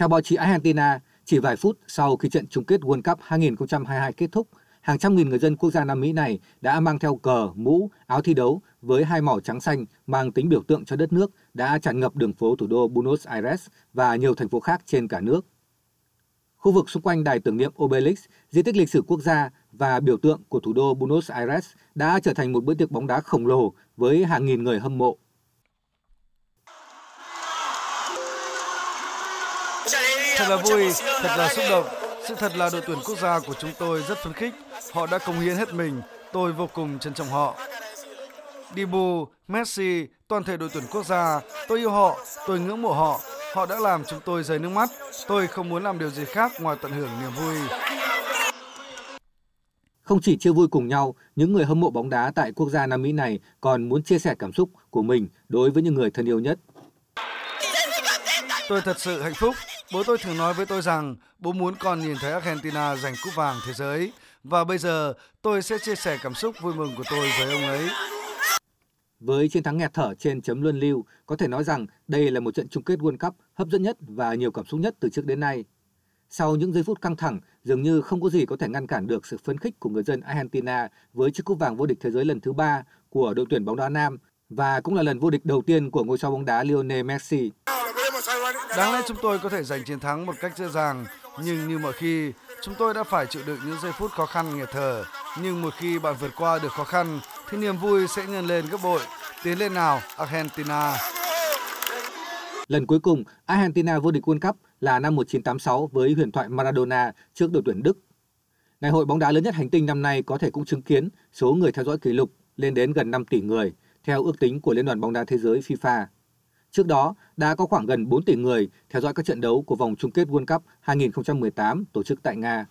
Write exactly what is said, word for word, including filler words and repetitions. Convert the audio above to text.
Theo báo chí Argentina, chỉ vài phút sau khi trận chung kết World Cup hai nghìn không trăm hai mươi hai kết thúc, hàng trăm nghìn người dân quốc gia Nam Mỹ này đã mang theo cờ, mũ, áo thi đấu với hai màu trắng xanh mang tính biểu tượng cho đất nước đã tràn ngập đường phố thủ đô Buenos Aires và nhiều thành phố khác trên cả nước. Khu vực xung quanh đài tưởng niệm Obelix, di tích lịch sử quốc gia và biểu tượng của thủ đô Buenos Aires đã trở thành một bữa tiệc bóng đá khổng lồ với hàng nghìn người hâm mộ. Thật là vui, thật là xúc động. Sự thật là đội tuyển quốc gia của chúng tôi rất phấn khích. Họ đã cống hiến hết mình. Tôi vô cùng trân trọng họ. Dibu, Messi, toàn thể đội tuyển quốc gia. Tôi yêu họ, tôi ngưỡng mộ họ. Họ đã làm chúng tôi rơi nước mắt. Tôi không muốn làm điều gì khác ngoài tận hưởng niềm vui. Không chỉ chia vui cùng nhau, những người hâm mộ bóng đá tại quốc gia Nam Mỹ này còn muốn chia sẻ cảm xúc của mình đối với những người thân yêu nhất. Tôi thật sự hạnh phúc. Bố tôi thường nói với tôi rằng bố muốn con nhìn thấy Argentina giành cúp vàng thế giới. Và bây giờ tôi sẽ chia sẻ cảm xúc vui mừng của tôi với ông ấy. Với chiến thắng nghẹt thở trên chấm luân lưu, có thể nói rằng đây là một trận chung kết World Cup hấp dẫn nhất và nhiều cảm xúc nhất từ trước đến nay. Sau những giây phút căng thẳng, dường như không có gì có thể ngăn cản được sự phấn khích của người dân Argentina với chiếc cúp vàng vô địch thế giới lần thứ ba của đội tuyển bóng đá nam và cũng là lần vô địch đầu tiên của ngôi sao bóng đá Lionel Messi. Đáng lẽ chúng tôi có thể giành chiến thắng một cách dễ dàng, nhưng như mọi khi, chúng tôi đã phải chịu đựng những giây phút khó khăn nghẹt thở. Nhưng một khi bạn vượt qua được khó khăn, thì niềm vui sẽ nhân lên gấp bội. Tiến lên nào, Argentina! Lần cuối cùng, Argentina vô địch World Cup là năm một nghìn chín trăm tám mươi sáu với huyền thoại Maradona trước đội tuyển Đức. Ngày hội bóng đá lớn nhất hành tinh năm nay có thể cũng chứng kiến số người theo dõi kỷ lục lên đến gần năm tỷ người, theo ước tính của Liên đoàn bóng đá thế giới FIFA. Trước đó, đã có khoảng gần bốn tỷ người theo dõi các trận đấu của vòng chung kết World Cup hai nghìn không trăm mười tám tổ chức tại Nga.